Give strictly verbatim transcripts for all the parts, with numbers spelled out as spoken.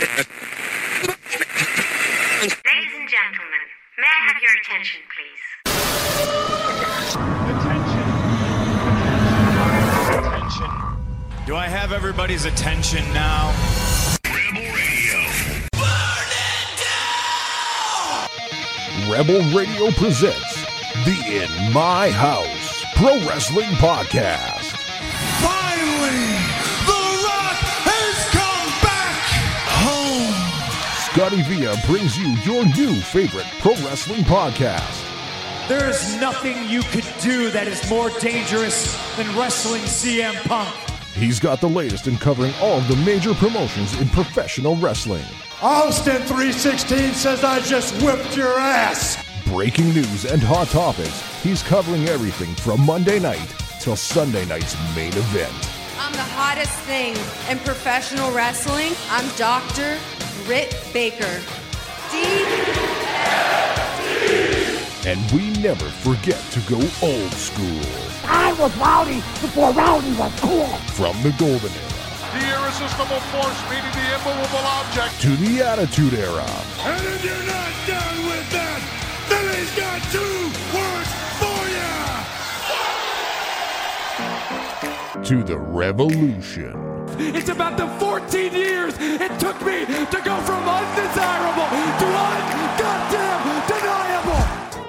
Ladies and gentlemen, may I have your attention, please? Attention. Attention. Attention. Do I have everybody's attention now? Rebel Radio. Burn it down! Rebel Radio presents the In My House Pro Wrestling Podcast. Finally! Scotty Villa brings you your new favorite pro wrestling podcast. There is nothing you could do that is more dangerous than wrestling C M Punk. He's got the latest in covering all of the major promotions in professional wrestling. Austin three sixteen says I just whipped your ass. Breaking news and hot topics. He's covering everything from Monday night till Sunday night's main event. I'm the hottest thing in professional wrestling. I'm Doctor Britt Baker. D F D. And we never forget to go old school. I was rowdy before rowdy was cool. From the golden era. The irresistible force meeting the immovable object. To the attitude era. And if you're not done with that, then he's got two words for you. To the revolution. It's about the fourteen years it took me to go from undesirable to un-goddamn deniable.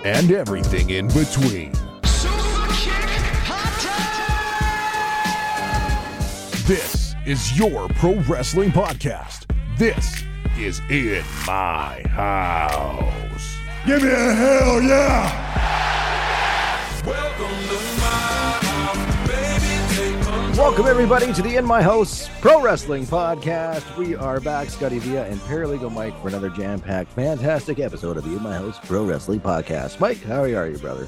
And everything in between. Super kick, hot time! This is your pro wrestling podcast. This is In My House. Give me a hell yeah! Welcome to my Welcome, everybody, to the In My House Pro Wrestling Podcast. We are back, Scotty Villa and Paralegal Mike, for another jam-packed, fantastic episode of the In My House Pro Wrestling Podcast. Mike, how are you, brother?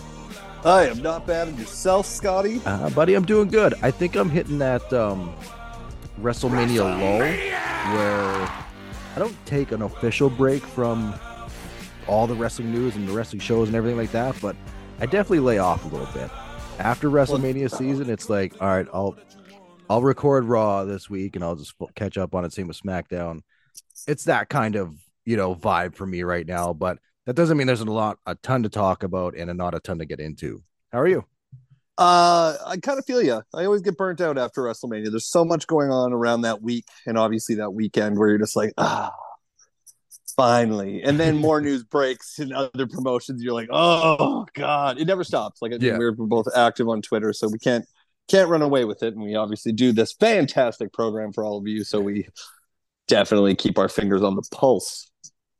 I am not bad. And yourself, Scotty? Uh, buddy, I'm doing good. I think I'm hitting that um, WrestleMania, WrestleMania lull where I don't take an official break from all the wrestling news and the wrestling shows and everything like that, but I definitely lay off a little bit. After WrestleMania season, it's like, all right, I'll I'll record Raw this week and I'll just catch up on it. Same with SmackDown. It's that kind of, you know, vibe for me right now, but that doesn't mean there's a lot, a ton to talk about and not a ton to get into. How are you? Uh, I kind of feel you. I always get burnt out after WrestleMania. There's so much going on around that week and obviously that weekend where you're just like, ah, finally. And then more news breaks and other promotions. You're like, oh God, it never stops. Like I think yeah. we're both active on Twitter, so we can't, Can't run away with it, and we obviously do this fantastic program for all of you, so we definitely keep our fingers on the pulse.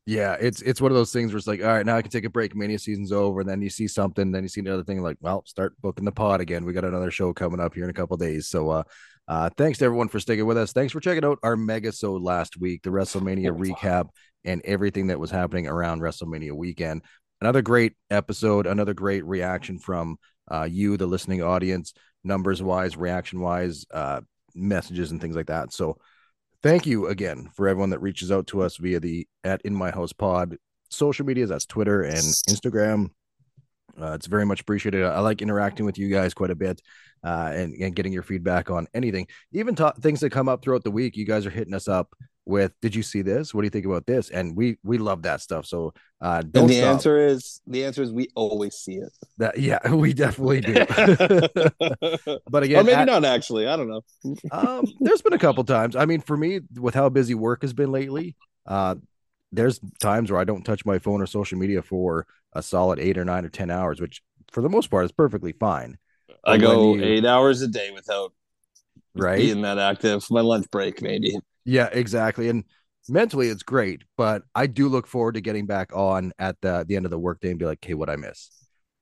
Yeah, it's it's one of those things where it's like, all right, now I can take a break. Mania season's over, and then you see something, then you see another thing, like, well, start booking the pod again. We got another show coming up here in a couple of days. So uh, uh, thanks to everyone for sticking with us. Thanks for checking out our megasode last week, the WrestleMania recap, and everything that was happening around WrestleMania weekend. Another great episode, another great reaction from uh, you, the listening audience. Numbers wise, reaction wise, uh, messages and things like that. So thank you again for everyone that reaches out to us via the at In My House Pod social medias. That's Twitter and Instagram. Uh, it's very much appreciated. I like interacting with you guys quite a bit uh, and, and getting your feedback on anything, even ta- things that come up throughout the week. You guys are hitting us up with, did you see this? What do you think about this? And we we love that stuff. So uh don't and the stop. answer is the answer is we always see it. That yeah, we definitely do. But again, or maybe at, not actually. I don't know. um, there's been a couple times. I mean, for me, with how busy work has been lately, uh, there's times where I don't touch my phone or social media for a solid eight or nine or ten hours, which for the most part is perfectly fine. I but go you, eight hours a day without right? being that active. My lunch break, maybe. Yeah, exactly. And mentally, it's great, but I do look forward to getting back on at the, the end of the workday and be like, hey, what'd I miss?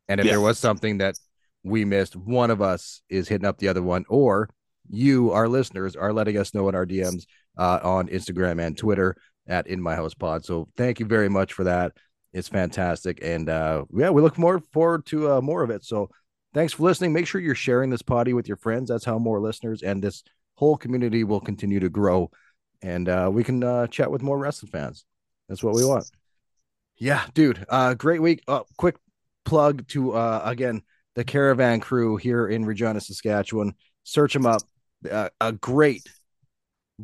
And if yes. there was something that we missed, one of us is hitting up the other one, or you, our listeners, are letting us know in our D Ms uh, on Instagram and Twitter at In My House Pod. So thank you very much for that. It's fantastic. And uh, yeah, we look more forward to uh, more of it. So thanks for listening. Make sure you're sharing this potty with your friends. That's how more listeners and this whole community will continue to grow. And uh, we can uh, chat with more wrestling fans. That's what we want. Yeah, dude. Uh, great week. Uh, quick plug to, uh, again, the Caravan Crew here in Regina, Saskatchewan. Search them up. Uh, a great,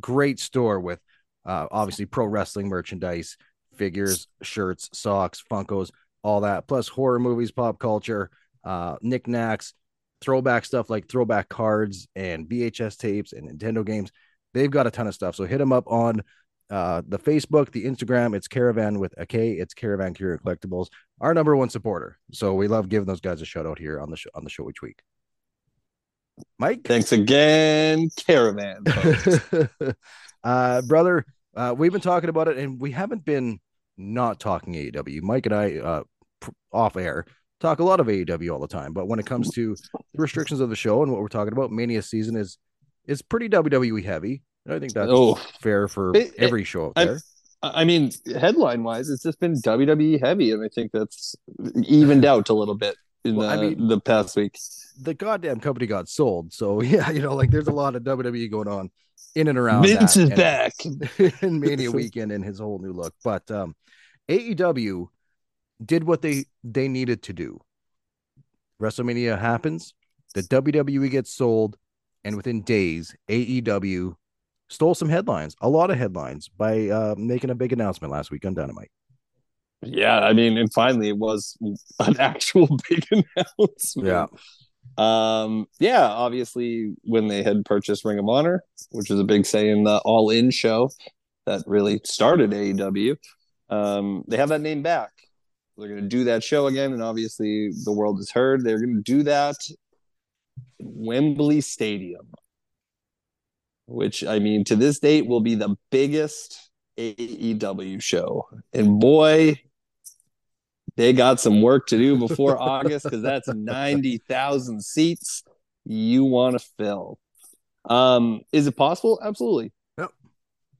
great store with Uh, obviously pro wrestling merchandise, figures, shirts, socks, Funkos, all that, plus horror movies, pop culture, uh, knickknacks, throwback stuff like throwback cards and V H S tapes and Nintendo games. They've got a ton of stuff. So hit them up on uh, the Facebook, the Instagram. It's Caravan with a K. It's Caravan Curio Collectibles, our number one supporter. So we love giving those guys a shout out here on the show, on the show each week. Mike, thanks again, Caravan. uh, brother, uh, we've been talking about it, and we haven't been not talking A E W. Mike and I, uh, off air, talk a lot of A E W all the time, but when it comes to the restrictions of the show and what we're talking about, Mania season is is pretty W W E heavy. And I think that's oh, fair for it, every show out there. I've, I mean, headline wise, it's just been W W E heavy, and I think that's evened out a little bit in well, the, I mean, the past week. The goddamn company got sold, so yeah, you know, like there's a lot of W W E going on in and around. Vince that, is and, back in Mania weekend and his whole new look. But um, A E W did what they they needed to do. WrestleMania happens, the W W E gets sold, and within days, A E W stole some headlines, a lot of headlines, by uh, making a big announcement last week on Dynamite. Yeah, I mean, and finally, it was an actual big announcement. Yeah. Um, yeah, obviously, when they had purchased Ring of Honor, which was a big say in the All In show that really started A E W, um, they have that name back. They're going to do that show again, and obviously, the world has heard they're going to do that in Wembley Stadium, which, I mean, to this date will be the biggest A E W show. And boy, they got some work to do before August, because that's ninety thousand seats you want to fill. Um, is it possible? Absolutely. Yep.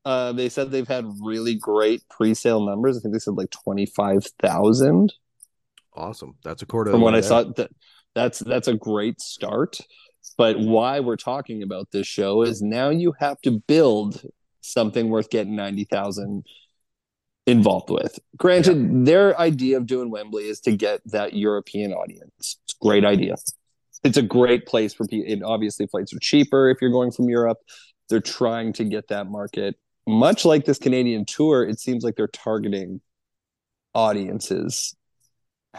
Uh, they said they've had really great pre-sale numbers. I think they said like twenty-five thousand. Awesome. That's a quarter. From what I saw, that, that's that's a great start. But why we're talking about this show is now you have to build something worth getting ninety thousand involved with. Granted, yeah. Their idea of doing Wembley is to get that European audience. It's a great idea. It's a great place for people. And obviously, flights are cheaper if you're going from Europe. They're trying to get that market. Much like this Canadian tour, it seems like they're targeting audiences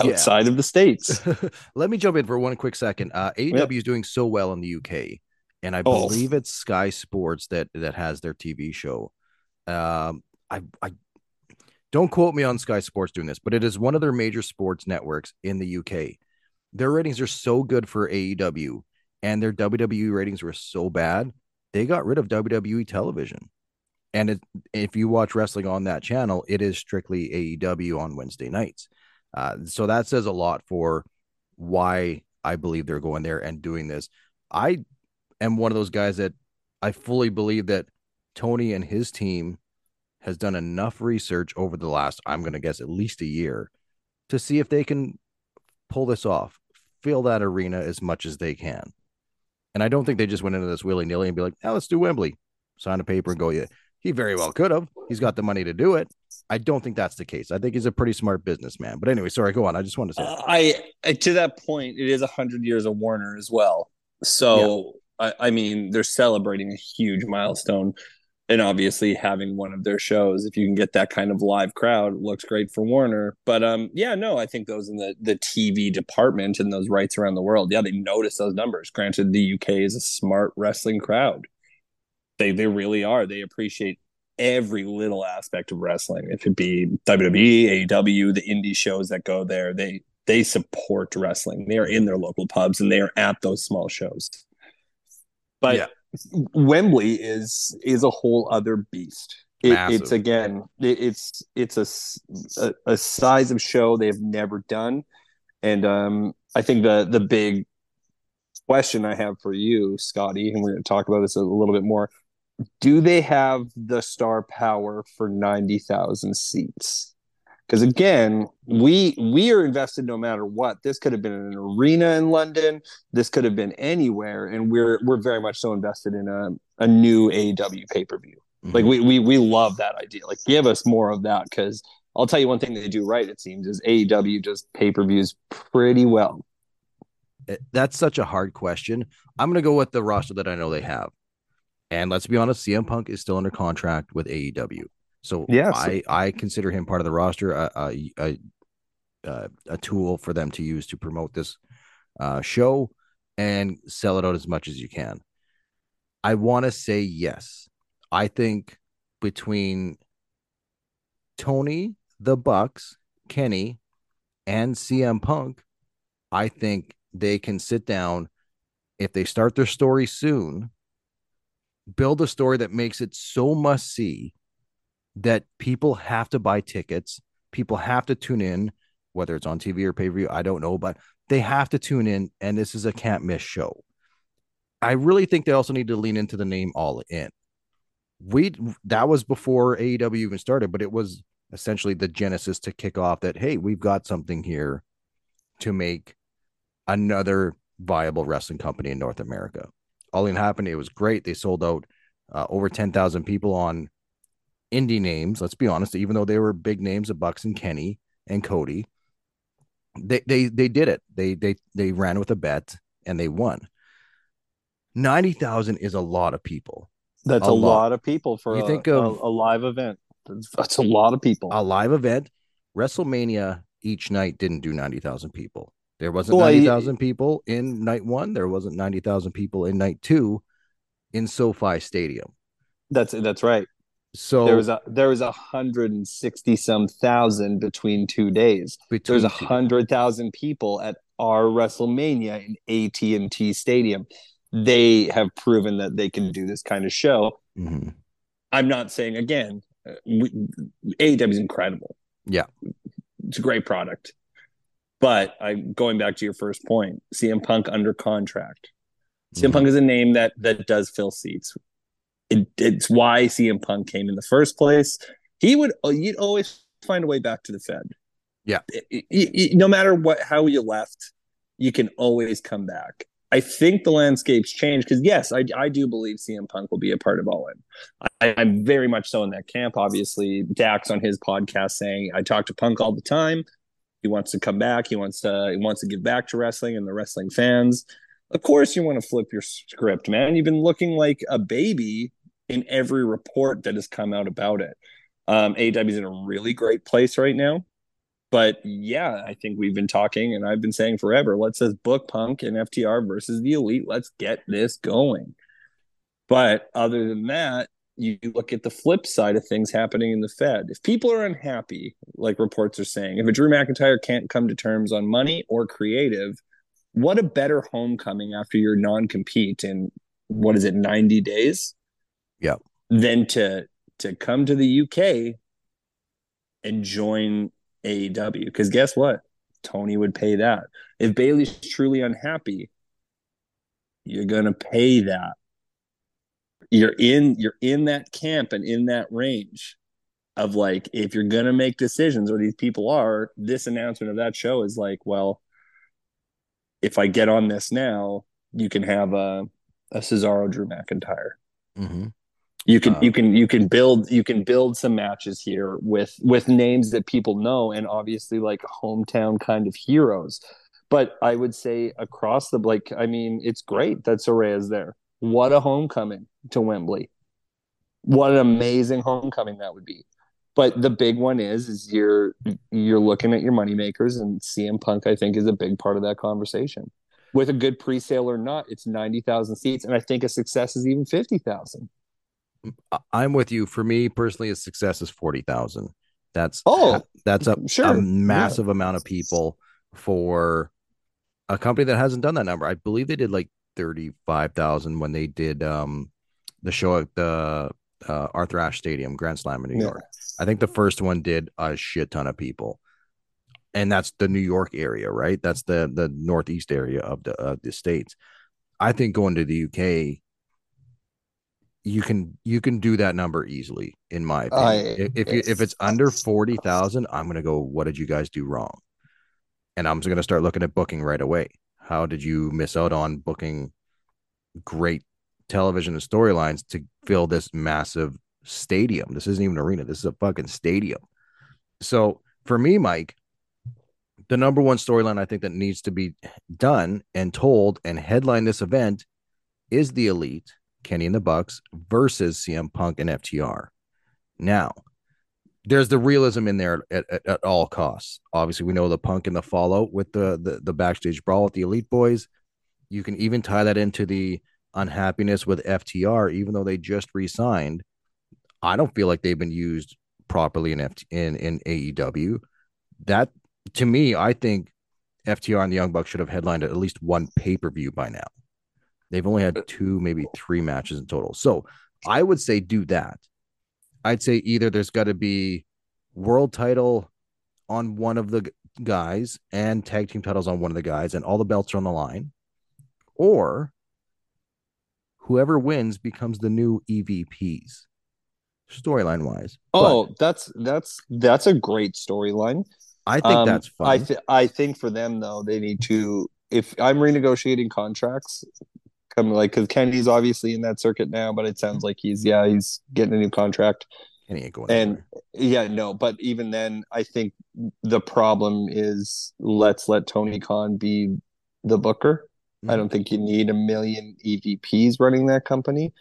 outside yeah. of the States. Let me jump in for one quick second. Uh, A E W yeah. is doing so well in the U K. And I believe oh. it's Sky Sports that that has their T V show. Um, I, I don't quote me on Sky Sports doing this, but it is one of their major sports networks in the U K. Their ratings are so good for A E W, and their W W E ratings were so bad they got rid of W W E television. And it, if you watch wrestling on that channel, it is strictly A E W on Wednesday nights. Uh, so that says a lot for why I believe they're going there and doing this. I. I'm one of those guys that I fully believe that Tony and his team has done enough research over the last, I'm going to guess, at least a year to see if they can pull this off, fill that arena as much as they can. And I don't think they just went into this willy-nilly and be like, now let's do Wembley, sign a paper and go. Yeah, he very well could have. He's got the money to do it. I don't think that's the case. I think he's a pretty smart businessman. But anyway, sorry, go on. I just wanted to say uh, I to that point, it is one hundred years of Warner as well. So... Yeah. I mean, they're celebrating a huge milestone, and obviously having one of their shows, if you can get that kind of live crowd, looks great for Warner. But um, yeah, no, I think those in the, the T V department and those rights around the world, yeah, they notice those numbers. Granted, the U K is a smart wrestling crowd. They they really are. They appreciate every little aspect of wrestling. It could be W W E, A E W, the indie shows that go there. They they support wrestling. They are in their local pubs, and they are at those small shows. But yeah. Wembley is is a whole other beast. It, it's again, it, it's it's a, a, a size of show they have never done, and um, I think the the big question I have for you, Scotty, and we're going to talk about this a little bit more. Do they have the star power for ninety thousand seats? Because again, we we are invested no matter what. This could have been an arena in London. This could have been anywhere, and we're we're very much so invested in a, a new A E W pay per view. Mm-hmm. Like we we we love that idea. Like give us more of that. Because I'll tell you one thing they do right. It seems is A E W does pay per views pretty well. That's such a hard question. I'm gonna go with the roster that I know they have. And let's be honest, C M Punk is still under contract with A E W. So yes. I, I consider him part of the roster, a, a, a, a tool for them to use to promote this uh, show and sell it out as much as you can. I want to say yes. I think between Tony, the Bucks, Kenny, and C M Punk, I think they can sit down if they start their story soon, build a story that makes it so must-see that people have to buy tickets, people have to tune in, whether it's on T V or pay-per-view, I don't know, but they have to tune in, and this is a can't-miss show. I really think they also need to lean into the name All In. We that was before A E W even started, but it was essentially the genesis to kick off that, hey, we've got something here to make another viable wrestling company in North America. All In happened. It was great. They sold out uh, over ten thousand people on indie names. Let's be honest, even though they were big names of Bucks and Kenny and Cody, they they they did it. They they they ran with a bet and they won. ninety thousand is a lot of people. That's a, a lot. lot of people for you a, think of, a, a live event. That's a lot of people. A live event. WrestleMania each night didn't do ninety thousand people. There wasn't ninety thousand people in night one. There wasn't ninety thousand people in night two in SoFi Stadium. That's that's right. So there was a, there was one hundred sixty some thousand between two days. Between There's one hundred thousand people at our WrestleMania in A T and T Stadium. They have proven that they can do this kind of show. Mm-hmm. I'm not saying, again, A E W is incredible. Yeah. It's a great product. But I going back to your first point, C M Punk under contract. Mm-hmm. C M Punk is a name that that does fill seats. It, it's why C M Punk came in the first place. He would you'd always find a way back to the Fed. Yeah. It, it, it, no matter what how you left, you can always come back. I think the landscape's changed because, yes, I, I do believe C M Punk will be a part of All In. I, I'm very much so in that camp, obviously. Dax on his podcast saying, I talk to Punk all the time. He wants to come back. He wants to, he wants to give back to wrestling and the wrestling fans. Of course you want to flip your script, man. You've been looking like a baby in every report that has come out about it. Um, A E W is in a really great place right now. But yeah, I think we've been talking, and I've been saying forever, let's just book Punk and F T R versus the Elite. Let's get this going. But other than that, you look at the flip side of things happening in the Fed. If people are unhappy, like reports are saying, if a Drew McIntyre can't come to terms on money or creative, what a better homecoming after your non-compete in, what is it, ninety days? Yeah. Than to, to come to the U K and join A E W, because guess what? Tony would pay that. If Bayley's truly unhappy, you're gonna pay that. You're in you're in that camp and in that range of like, if you're gonna make decisions, or these people are, this announcement of that show is like, well, if I get on this now, you can have a, a Cesaro Drew McIntyre. Mm-hmm. You can um, you can you can build you can build some matches here with with names that people know, and obviously like hometown kind of heroes. But I would say across the like I mean it's great that Soraya's there. What a homecoming to Wembley. What an amazing homecoming that would be. But the big one is is you're you're looking at your moneymakers, and C M Punk I think is a big part of that conversation. With a good pre-sale or not, it's ninety thousand seats, and I think a success is even fifty thousand. I'm with you. For me personally, a success is forty thousand. That's oh, that's a, sure. a massive yeah. amount of people for a company that hasn't done that number. I believe they did like thirty-five thousand when they did um, the show at the uh, Arthur Ashe Stadium, Grand Slam in New yeah. York. I think the first one did a shit ton of people, and that's the New York area, right? That's the the northeast area of the of the states. I think going to the U K, you can you can do that number easily, in my opinion. I, if you, if it's under forty thousand, I'm going to go, what did you guys do wrong? And I'm just going to start looking at booking right away. How did you miss out on booking great television and storylines to fill this massive stadium? This isn't even an arena. This is a fucking stadium. So for me, Mike, the number one storyline I think that needs to be done and told and headline this event is the Elite Kenny and the Bucks versus C M Punk and F T R. Now, there's the realism in there at, at, at all costs. Obviously, we know the Punk and the fallout with the, the, the backstage brawl with the Elite Boys. You can even tie that into the unhappiness with F T R, even though they just re-signed. I don't feel like they've been used properly in, F- in, in A E W. That, to me, I think F T R and the Young Bucks should have headlined at least one pay-per-view by now. They've only had two, maybe three matches in total. So I would say do that. I'd say either there's got to be world title on one of the guys and tag team titles on one of the guys, and all the belts are on the line, or whoever wins becomes the new E V Ps storyline wise. Oh, but that's that's that's a great storyline. I think um, that's fun. I, th- I think for them, though, they need to, if I'm renegotiating contracts, come like, because Kenny's obviously in that circuit now, but it sounds like he's, yeah, he's getting a new contract. Kenny ain't going and anywhere. Yeah, no, but even then, I think the problem is let's let Tony Khan be the booker. Mm-hmm. I don't think you need a million E V Ps running that company.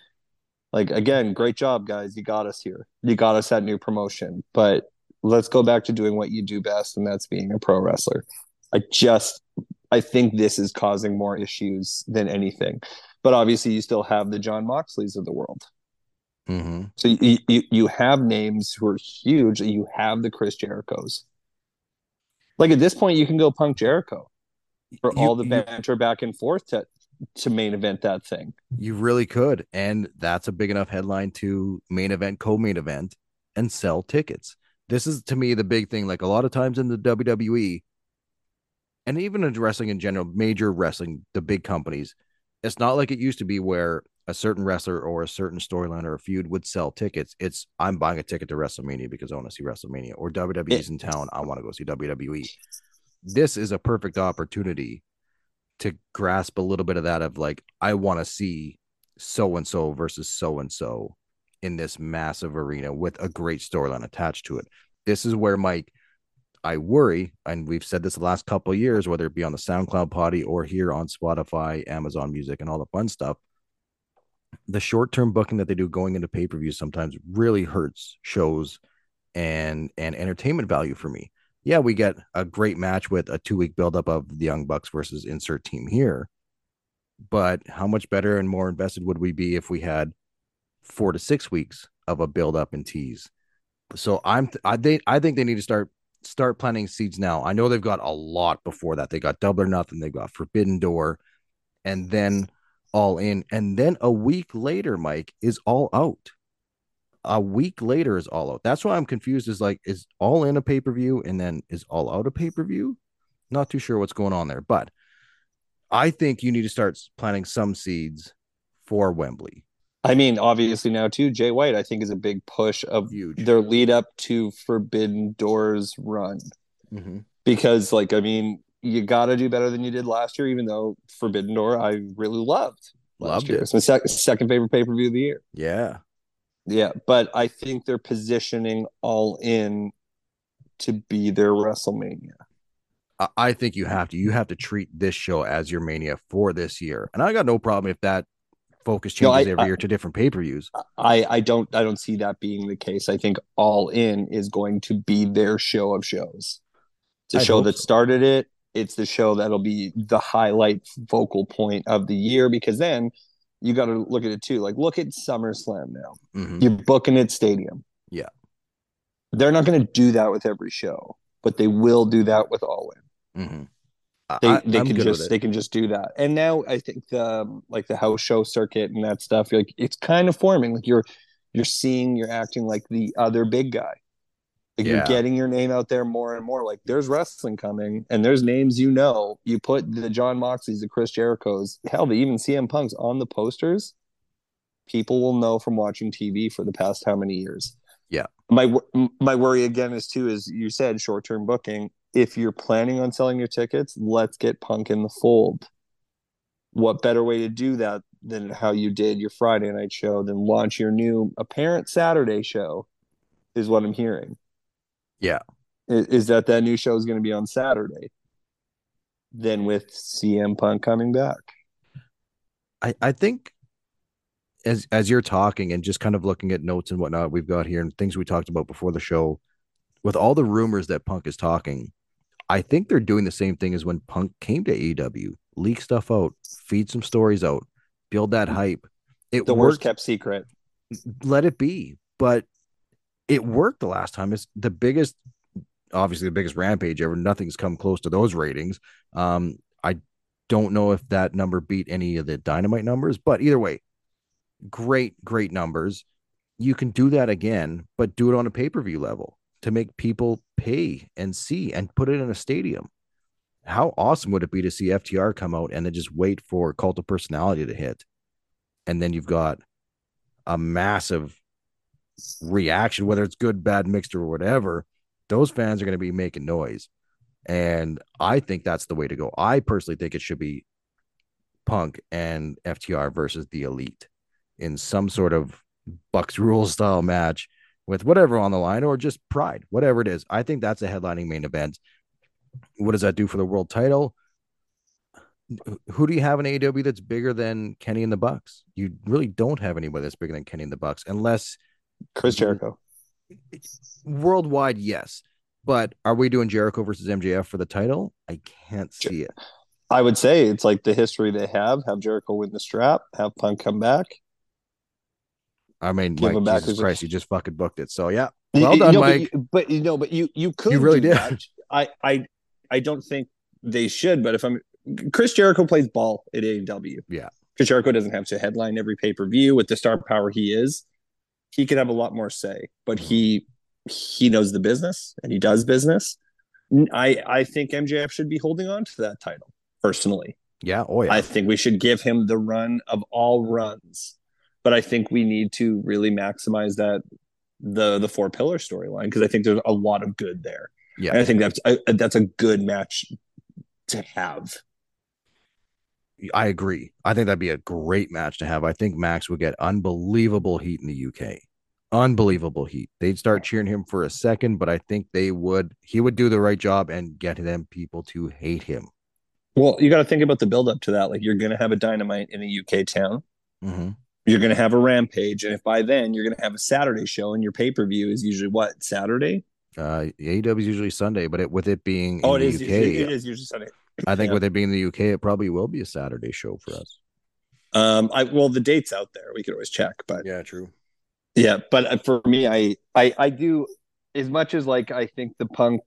Like, again, great job, guys. You got us here. You got us that new promotion, but let's go back to doing what you do best, and that's being a pro wrestler. I just, I think this is causing more issues than anything. But obviously, you still have the John Moxleys of the world. Mm-hmm. So you, you you have names who are huge. You have the Chris Jerichos. Like, at this point, you can go Punk Jericho for you, all the banter you, back and forth to to main event that thing. You really could, and that's a big enough headline to main event, co-main event, and sell tickets. This is, to me, the big thing. Like, a lot of times in the W W E, and even in wrestling in general, major wrestling, the big companies, it's not like it used to be where a certain wrestler or a certain storyline or a feud would sell tickets. It's, I'm buying a ticket to Wrestlemania because I want to see WrestleMania, or W W E's in town, I want to go see W W E. This is a perfect opportunity to grasp a little bit of that, of like, I want to see so-and-so versus so-and-so in this massive arena with a great storyline attached to it. This is where, Mike, I worry, and we've said this the last couple of years, whether it be on the SoundCloud potty or here on Spotify, Amazon Music, and all the fun stuff, the short-term booking that they do going into pay-per-view sometimes really hurts shows and, and entertainment value for me. Yeah, we get a great match with a two-week buildup of the Young Bucks versus insert team here, but how much better and more invested would we be if we had four to six weeks of a build-up and tease? So I'm, th- I think, I think they need to start start planting seeds now. I know they've got a lot before that. They got Double or Nothing, they've got Forbidden Door, and then All In, and then a week later, Mike, is All Out. A week later is All Out. That's why I'm confused. Is like, is All In a pay per view, and then is All Out a pay per view? Not too sure what's going on there, but I think you need to start planting some seeds for Wembley. I mean, obviously now too, Jay White, I think, is a big push of Huge. Their lead up to Forbidden Door's run. Mm-hmm. Because, like, I mean, you got to do better than you did last year, even though Forbidden Door I really loved. Loved year. It. It's my sec- second favorite pay-per-view of the year. Yeah. Yeah, but I think they're positioning All In to be their WrestleMania. I, I think you have to. You have to treat this show as your Mania for this year. And I got no problem if that focus changes no, I, every I, year to different pay-per-views. I, I don't I don't see that being the case. I think All In is going to be their show of shows. It's a I show that so. started it. It's the show that'll be the highlight focal point of the year, because then you got to look at it too. Like, look at SummerSlam now. Mm-hmm. You're booking it stadium. Yeah. They're not going to do that with every show, but they will do that with All In. Mm-hmm. They, I, they can just they can just do that, and now I think the like the house show circuit and that stuff, like, it's kind of forming. Like, you're you're seeing you're acting like the other big guy. Like, yeah. You're getting your name out there more and more. Like, there's wrestling coming, and there's names you know. You put the John Moxleys, the Chris Jerichos, hell, the even C M Punks on the posters. People will know from watching T V for the past how many years. Yeah, my my worry again is too, as you said, short term booking. If you're planning on selling your tickets, let's get Punk in the fold. What better way to do that than how you did your Friday night show, than launch your new apparent Saturday show, is what I'm hearing. Yeah. Is, is that that new show is going to be on Saturday. Then with C M Punk coming back. I, I think as as you're talking and just kind of looking at notes and whatnot we've got here and things we talked about before the show, with all the rumors that Punk is talking, I think they're doing the same thing as when Punk came to A E W. Leak stuff out, feed some stories out, build that hype. It the worked. Worst kept secret. Let it be. But it worked the last time. It's the biggest, obviously the biggest Rampage ever. Nothing's come close to those ratings. Um, I don't know if that number beat any of the Dynamite numbers, but either way, great, great numbers. You can do that again, but do it on a pay-per-view level to make people pay and see and put it in a stadium. How awesome would it be to see F T R come out and then just wait for Cult of Personality to hit? And then you've got a massive reaction, whether it's good, bad, mixed, or whatever. Those fans are going to be making noise. And I think that's the way to go. I personally think it should be Punk and F T R versus the Elite in some sort of Bucks Rules style match with whatever on the line, or just pride, whatever it is. I think that's a headlining main event. What does that do for the world title? Who do you have in A E W that's bigger than Kenny and the Bucks? You really don't have anybody that's bigger than Kenny and the Bucks, unless Chris Jericho. Worldwide, yes. But are we doing Jericho versus M J F for the title? I can't see it. I would say it's like the history they have. Have Jericho win the strap. Have Punk come back. I mean, Give like, back Jesus Christ, you just fucking booked it. So, yeah. Well you, done, no, Mike. But you, but, you know, but you, you could. You really do did. That. I, I, I don't think they should, but if I'm Chris Jericho plays ball at A E W. Yeah. Chris Jericho doesn't have to headline every pay-per-view with the star power he is. He could have a lot more say, but he he knows the business and he does business. I, I think M J F should be holding on to that title personally. Yeah. Oh, yeah. I think we should give him the run of all runs, but I think we need to really maximize that the the four pillar storyline, because I think there's a lot of good there. Yeah, and I think that's a, that's a good match to have. I agree. I think that'd be a great match to have. I think Max would get unbelievable heat in the U K. Unbelievable heat. They'd start cheering him for a second, but I think they would. He would do the right job and get them people to hate him. Well, you got to think about the buildup to that. Like, you're going to have a Dynamite in a U K town. Mm-hmm. You're going to have a Rampage, and if by then you're going to have a Saturday show, and your pay per view is usually what, Saturday? Uh, A E W is usually Sunday, but it, with it being oh, in it the is, U K, usually, it is usually Sunday. I think yeah. with it being in the U K, it probably will be a Saturday show for us. Um, I well, the date's out there; we could always check. But yeah, true. Yeah, but for me, I I, I do as much as like I think the Punk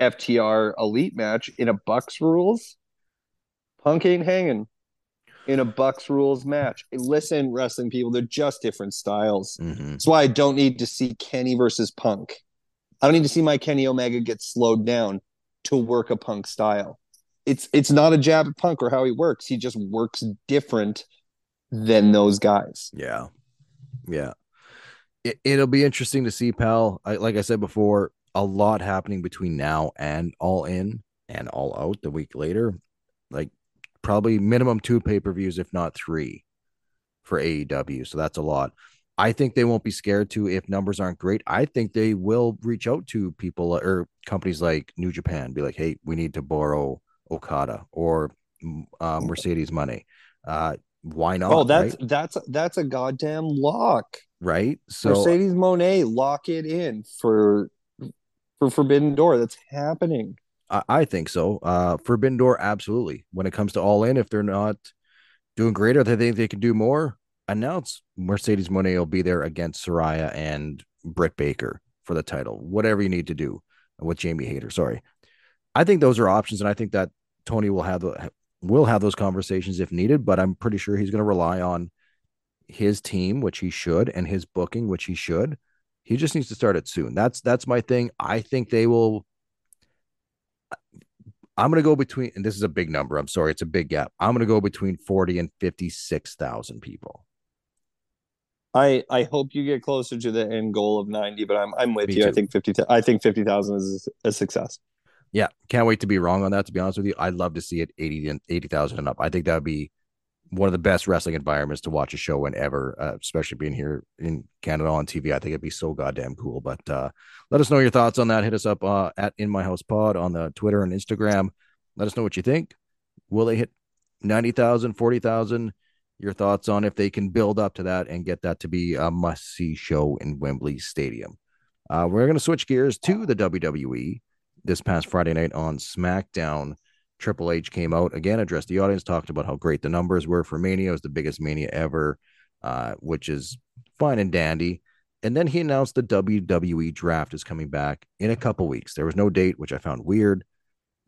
F T R Elite match in a Bucks Rules. Punk ain't hanging in a Bucks Rules match. Listen, wrestling people, they're just different styles. Mm-hmm. That's why I don't need to see Kenny versus Punk. I don't need to see my Kenny Omega get slowed down to work a Punk style. It's it's not a jab at Punk or how he works. He just works different than those guys. Yeah. Yeah. It, it'll be interesting to see, pal. I, like I said before, a lot happening between now and All In and All Out the week later. Like probably minimum two pay-per-views, if not three for A E W. So that's a lot. I think they won't be scared to if numbers aren't great. I think they will reach out to people or companies like New Japan, be like, hey, we need to borrow Okada or uh, Mercedes Moné. Uh, why not? Oh, that's right? that's that's a goddamn lock, right? So Mercedes Moné, lock it in for for Forbidden Door. That's happening. I, I think so. Uh, Forbidden Door, absolutely. When it comes to All In, if they're not doing great or they think they can do more, announce Mercedes Moné will be there against Saraya and Britt Baker for the title, whatever you need to do with Jamie Hayter. Sorry. I think those are options. And I think that Tony will have, will have those conversations if needed, but I'm pretty sure he's going to rely on his team, which he should, and his booking, which he should. He just needs to start it soon. That's, that's my thing. I think they will, I'm going to go between, and this is a big number. I'm sorry. It's a big gap. I'm going to go between forty and fifty-six thousand people. I, I hope you get closer to the end goal of ninety, but I'm I'm with Me you. Too. I think fifty. I think fifty thousand is a success. Yeah, can't wait to be wrong on that. To be honest with you, I'd love to see it eighty and eighty thousand and up. I think that would be one of the best wrestling environments to watch a show in ever, uh, especially being here in Canada on T V. I think it'd be so goddamn cool. But uh, let us know your thoughts on that. Hit us up uh, at In My House Pod on the Twitter and Instagram. Let us know what you think. Will they hit ninety thousand, forty thousand? your thoughts on if they can build up to that and get that to be a must-see show in Wembley Stadium. Uh, we're going to switch gears to the W W E. This past Friday night on SmackDown, Triple H came out, again, addressed the audience, talked about how great the numbers were for Mania. It was the biggest Mania ever, uh, which is fine and dandy. And then he announced the W W E draft is coming back in a couple weeks. There was no date, which I found weird.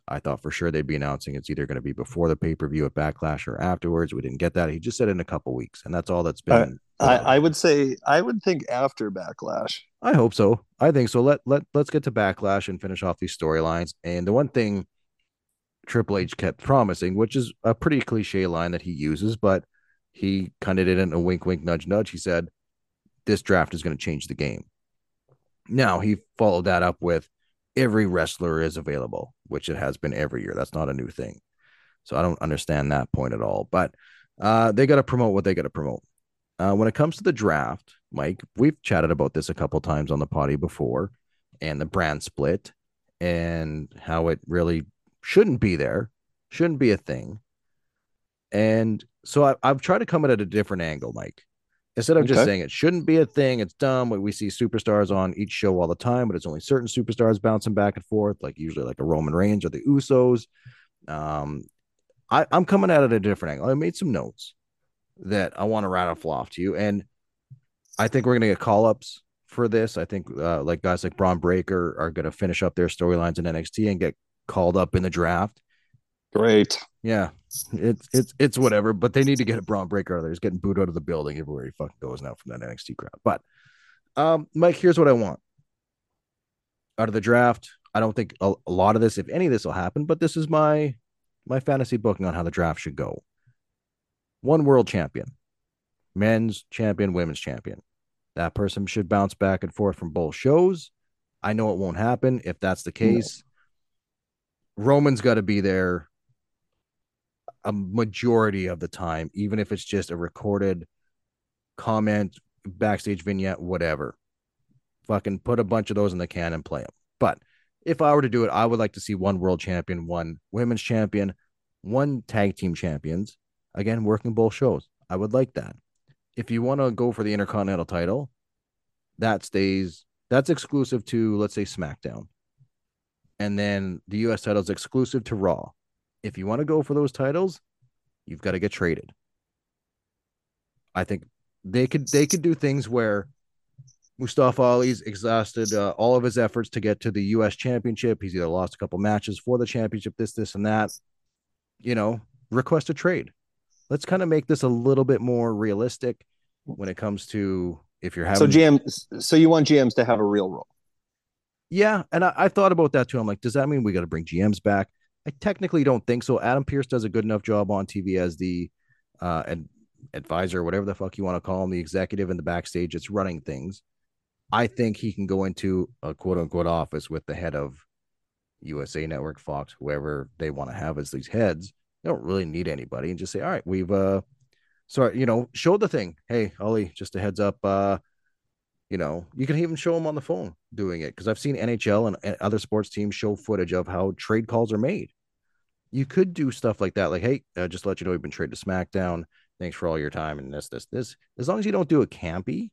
I thought for sure they'd be announcing it's either going to be before the pay-per-view at Backlash or afterwards. We didn't get that. He just said in a couple weeks, and that's all that's been. Uh, I, I would say I would think after Backlash. I hope so. I think so. Let let let's get to Backlash and finish off these storylines. And the one thing Triple H kept promising, which is a pretty cliche line that he uses, but he kind of did it in a wink, wink, nudge, nudge. He said, "This draft is going to change the game." Now, he followed that up with, "Every wrestler is available," which it has been every year. That's not a new thing. So I don't understand that point at all. But uh, they got to promote what they got to promote. Uh, when it comes to the draft, Mike, we've chatted about this a couple times on the potty before, and the brand split and how it really shouldn't be there, shouldn't be a thing. And so I, I've tried to come at it at a different angle, Mike. Instead of okay. just saying it shouldn't be a thing, it's dumb. We see superstars on each show all the time, but it's only certain superstars bouncing back and forth, like usually like a Roman Reigns or the Usos. Um, I, I'm coming at it at a different angle. I made some notes that I want to rattle off to you, and I think we're going to get call-ups for this. I think uh, like guys like Braun Breaker are going to finish up their storylines in N X T and get called up in the draft. Great. Yeah, it's it's it's whatever, but they need to get a Braun Breaker out of there. He's getting booed out of the building everywhere he fucking goes now from that N X T crowd. But, um, Mike, here's what I want out of the draft. I don't think a, a lot of this, if any of this will happen, but this is my my fantasy booking on how the draft should go. One world champion, men's champion, women's champion. That person should bounce back and forth from both shows. I know it won't happen if that's the case. No. Roman's got to be there a majority of the time, even if it's just a recorded comment, backstage vignette, whatever. Fucking put a bunch of those in the can and play them. But if I were to do it, I would like to see one world champion, one women's champion, one tag team champions, again, working both shows. I would like that. If you want to go for the Intercontinental title, that stays, that's exclusive to, let's say, SmackDown. And then the U S title is exclusive to Raw. If you want to go for those titles, you've got to get traded. I think they could they could do things where Mustafa Ali's exhausted uh, all of his efforts to get to the U S championship. He's either lost a couple matches for the championship, this, this, and that. You know, request a trade. Let's kind of make this a little bit more realistic when it comes to if you're having... So, G M, so you want G Ms to have a real role? Yeah, and I, I thought about that too. I'm like, does that mean we got to bring G Ms back? I technically don't think so. Adam Pearce does a good enough job on T V as the uh, ad- advisor, whatever the fuck you want to call him, the executive in the backstage that's running things. I think he can go into a quote-unquote office with the head of U S A Network, Fox, whoever they want to have as these heads. They don't really need anybody, and just say, all right, we've, uh, sorry, you know, show the thing. Hey, Ollie, just a heads up, uh, you know, you can even show them on the phone doing it, because I've seen N H L and, and other sports teams show footage of how trade calls are made. You could do stuff like that, like, hey, uh, just let you know we've been traded to SmackDown. Thanks for all your time and this, this, this. As long as you don't do it campy,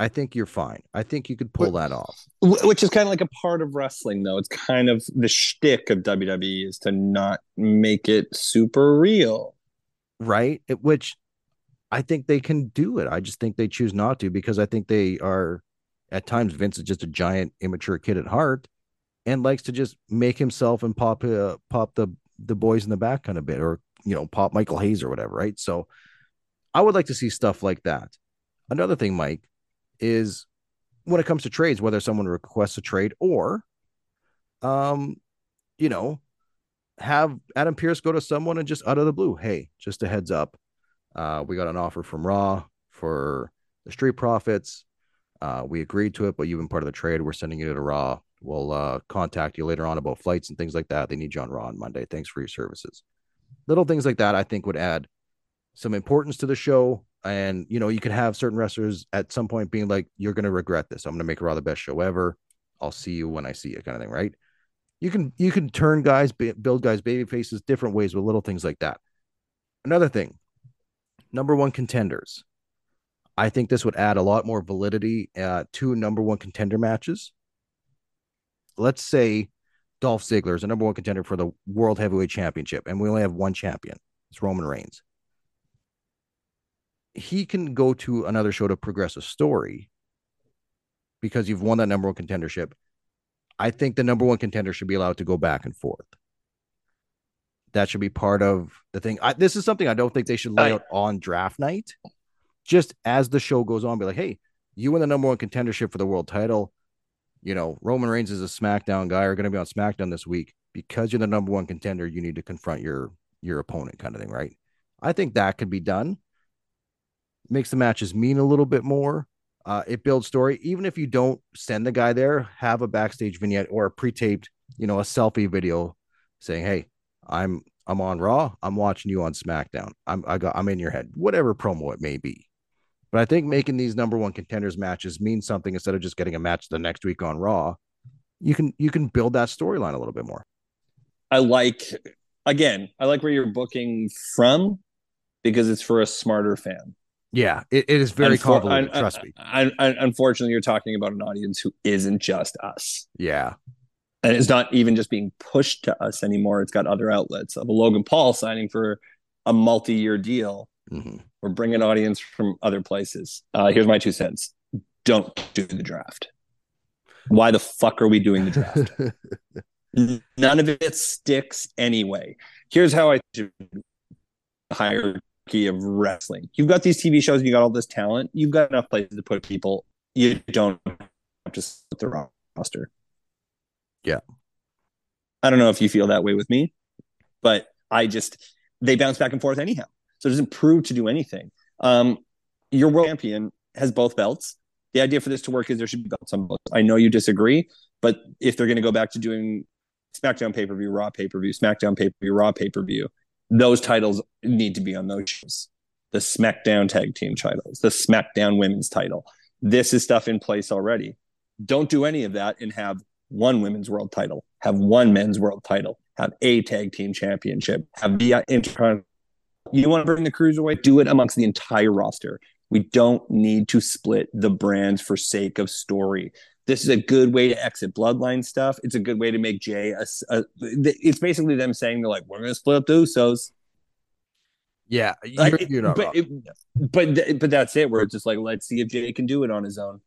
I think you're fine. I think you could pull that off. Which is kind of like a part of wrestling, though. It's kind of the shtick of W W E is to not make it super real. Right? It, which I think they can do it. I just think they choose not to, because I think they are, at times, Vince is just a giant, immature kid at heart and likes to just make himself and pop uh, pop the, the boys in the back kind of bit, or, you know, pop Michael Hayes or whatever, right? So I would like to see stuff like that. Another thing, Mike, is when it comes to trades, whether someone requests a trade or, um, you know, have Adam Pearce go to someone and just out of the blue, hey, just a heads up, uh, we got an offer from Raw for the Street Profits. Uh, we agreed to it, but you've been part of the trade. We're sending you to Raw. We'll uh, contact you later on about flights and things like that. They need you on Raw on Monday. Thanks for your services. Little things like that, I think, would add some importance to the show. And, you know, you could have certain wrestlers at some point being like, you're going to regret this. I'm going to make Raw the best show ever. I'll see you when I see you, kind of thing, right? You can you can turn guys, build guys' baby faces different ways with little things like that. Another thing, number one contenders. I think this would add a lot more validity uh, to number one contender matches. Let's say Dolph Ziggler is a number one contender for the World Heavyweight Championship, and we only have one champion. It's Roman Reigns. He can go to another show to progress a story because you've won that number one contendership. I think the number one contender should be allowed to go back and forth. That should be part of the thing. I, this is something I don't think they should lay out on draft night. Just as the show goes on, be like, hey, you win the number one contendership for the world title. You know, Roman Reigns is a SmackDown guy, are going to be on SmackDown this week. Because you're the number one contender, you need to confront your your opponent kind of thing, right? I think that could be done. Makes the matches mean a little bit more. Uh, it builds story. Even if you don't send the guy there, have a backstage vignette or a pre-taped, you know, a selfie video saying, hey, I'm I'm on Raw. I'm watching you on SmackDown. I'm I got I'm in your head, whatever promo it may be. But I think making these number one contenders matches mean something instead of just getting a match the next week on Raw. You can you can build that storyline a little bit more. I like again, I like where you're booking from because it's for a smarter fan. Yeah, it, it is very Unfor- convoluted. Un- trust me. Un- un- unfortunately, you're talking about an audience who isn't just us. Yeah. And it's not even just being pushed to us anymore. It's got other outlets of a Logan Paul signing for a multi-year deal. Mm-hmm. Or bring an audience from other places. Uh, here's my two cents. Don't do the draft. Why the fuck are we doing the draft? None of it sticks anyway. Here's how I do the hierarchy of wrestling. You've got these T V shows. You got all this talent. You've got enough places to put people. You don't have to put the roster. Yeah. I don't know if you feel that way with me, but I just, they bounce back and forth anyhow. So it doesn't prove to do anything. Um, your world champion has both belts. The idea for this to work is there should be belts on both. I know you disagree, but if they're going to go back to doing SmackDown pay-per-view, Raw pay-per-view, SmackDown pay-per-view, Raw pay-per-view, those titles need to be on those shows. The SmackDown tag team titles, the SmackDown women's title. This is stuff in place already. Don't do any of that and have one women's world title, have one men's world title, have a tag team championship, have the intercontinental. You want to bring the cruiserweight? Do it amongst the entire roster. We don't need to split the brands for sake of story. This is a good way to exit bloodline stuff. It's a good way to make Jay a, a, it's basically them saying they're like, we're going to split up the Usos. Yeah, you're, like, you're not but, it, but but that's it. We're just like, let's see if Jay can do it on his own.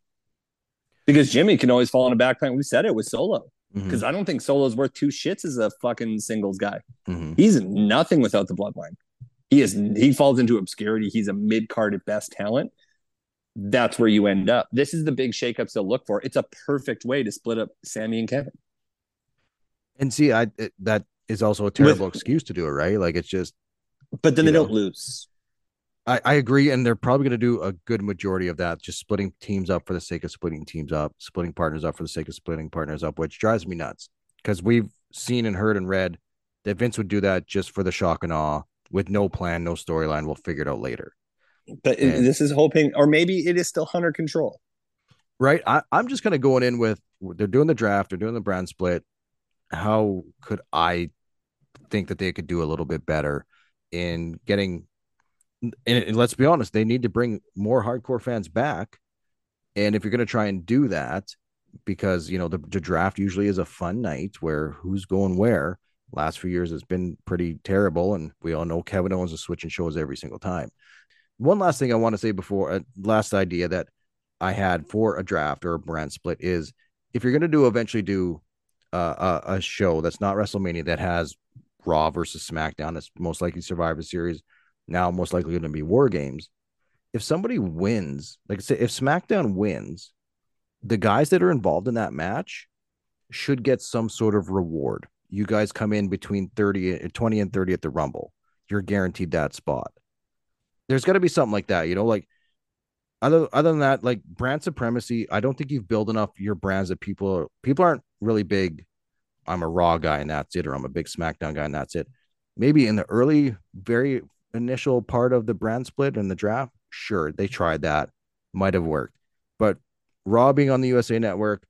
Because Jimmy can always fall in a back pain. We said it with Solo. Because mm-hmm. I don't think Solo's worth two shits as a fucking singles guy. Mm-hmm. He's nothing without the bloodline. He is. He falls into obscurity. He's a mid-card at best talent. That's where you end up. This is the big shakeups they'll look for. It's a perfect way to split up Sammy and Kevin. And see, I it, that is also a terrible With, excuse to do it, right? Like it's just. But then they know, don't lose. I, I agree, and they're probably going to do a good majority of that, just splitting teams up for the sake of splitting teams up, splitting partners up for the sake of splitting partners up, which drives me nuts because we've seen and heard and read that Vince would do that just for the shock and awe. With no plan, no storyline, we'll figure it out later. But and, this is hoping, or maybe it is still Hunter control. Right? I, I'm just kind of going in with, they're doing the draft, they're doing the brand split. How could I think that they could do a little bit better in getting, and, and let's be honest, they need to bring more hardcore fans back. And if you're going to try and do that, because, you know, the, the draft usually is a fun night where who's going where. Last few years has been pretty terrible, and we all know Kevin Owens is switching shows every single time. One last thing I want to say before, uh, last idea that I had for a draft or a brand split is if you're going to do eventually do uh, a, a show that's not WrestleMania that has Raw versus SmackDown, that's most likely Survivor Series, now most likely going to be War Games. If somebody wins, like I say, if SmackDown wins, the guys that are involved in that match should get some sort of reward. You guys come in between thirty, twenty and thirty at the Rumble. You're guaranteed that spot. There's got to be something like that, you know, like other other than that, like brand supremacy. I don't think you've built enough your brands that people are, people aren't really big. I'm a Raw guy and that's it. Or I'm a big SmackDown guy and that's it. Maybe in the early, very initial part of the brand split and the draft. Sure. They tried that. Might have worked, but Raw being on the U S A Network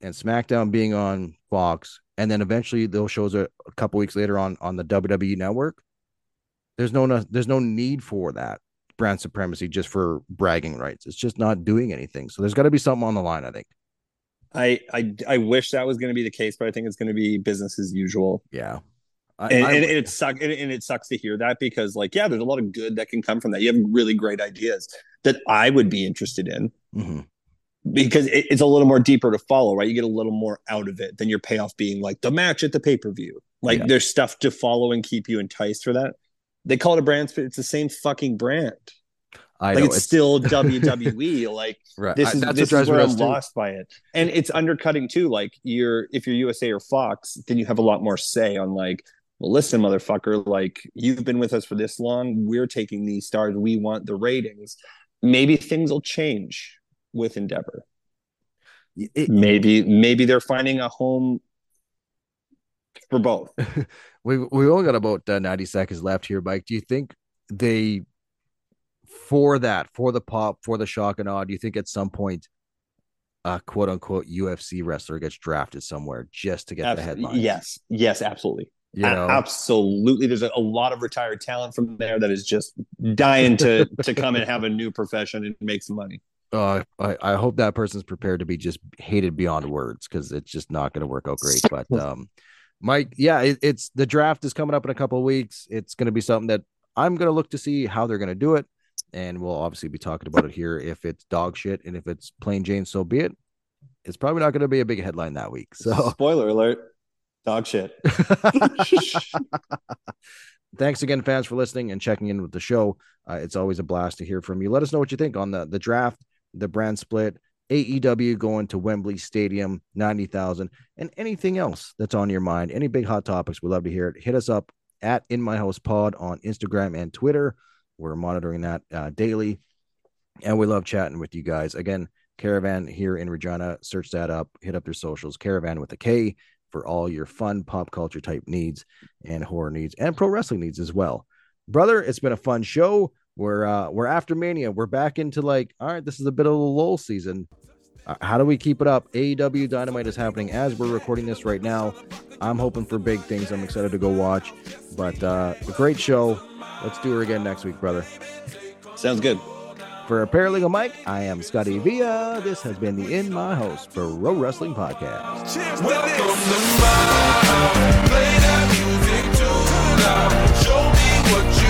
and SmackDown being on Fox, and then eventually those shows are a couple weeks later on, on the W W E Network. There's no, no, there's no need for that brown supremacy just for bragging rights. It's just not doing anything. So there's got to be something on the line, I think. I, I, I wish that was going to be the case, but I think it's going to be business as usual. Yeah. I, and, I, and, I, and it sucks. And it sucks to hear that, because like, yeah, there's a lot of good that can come from that. You have really great ideas that I would be interested in, mm-hmm. because it, it's a little more deeper to follow, right? You get a little more out of it than your payoff being like the match at the pay-per-view. Like yeah. there's stuff to follow and keep you enticed for that. They call it a brand, but it's the same fucking brand. I like know. It's, it's still W W E. Like right. this is I, this is where I'm too. lost by it, and it's undercutting too. Like you're, if you're U S A or Fox, then you have a lot more say on like, well, listen, motherfucker, like you've been with us for this long. We're taking these stars. We want the ratings. Maybe things will change with Endeavor. It, maybe maybe they're finding a home for both. we we all got about uh, ninety seconds left here, Mike. Do you think they? For that, for the pop, for the shock and awe, do you think at some point a quote-unquote U F C wrestler gets drafted somewhere just to get Absol- the headlines? Yes. Yes, absolutely. You know? Absolutely. There's a, a lot of retired talent from there that is just dying to, to come and have a new profession and make some money. Uh, I, I hope that person's prepared to be just hated beyond words, because it's just not going to work out great. But, um, Mike, yeah, it, it's the draft is coming up in a couple of weeks. It's going to be something that I'm going to look to see how they're going to do it. And we'll obviously be talking about it here. If it's dog shit and if it's plain Jane, so be it. It's probably not going to be a big headline that week. So, spoiler alert, dog shit. Thanks again, fans, for listening and checking in with the show. Uh, it's always a blast to hear from you. Let us know what you think on the, the draft, the brand split, A E W going to Wembley Stadium, ninety thousand, and anything else that's on your mind. Any big hot topics, we'd love to hear it. Hit us up at In My House Pod on Instagram and Twitter. We're monitoring that uh, daily, and we love chatting with you guys. Again, Caravan here in Regina. Search that up. Hit up their socials. Caravan with a K for all your fun pop culture type needs and horror needs and pro wrestling needs as well. Brother, it's been a fun show. We're uh, we're after Mania. We're back into like, all right, this is a bit of a lull season. Uh, how do we keep it up? A E W Dynamite is happening as we're recording this right now. I'm hoping for big things. I'm excited to go watch. But uh, a great show. Let's do her again next week, brother. Sounds good. For Paralegal Mike, I am Scotty Villa. This has been the In My House Pro Wrestling Podcast. Welcome to my house. Play that music too loud. Show me what you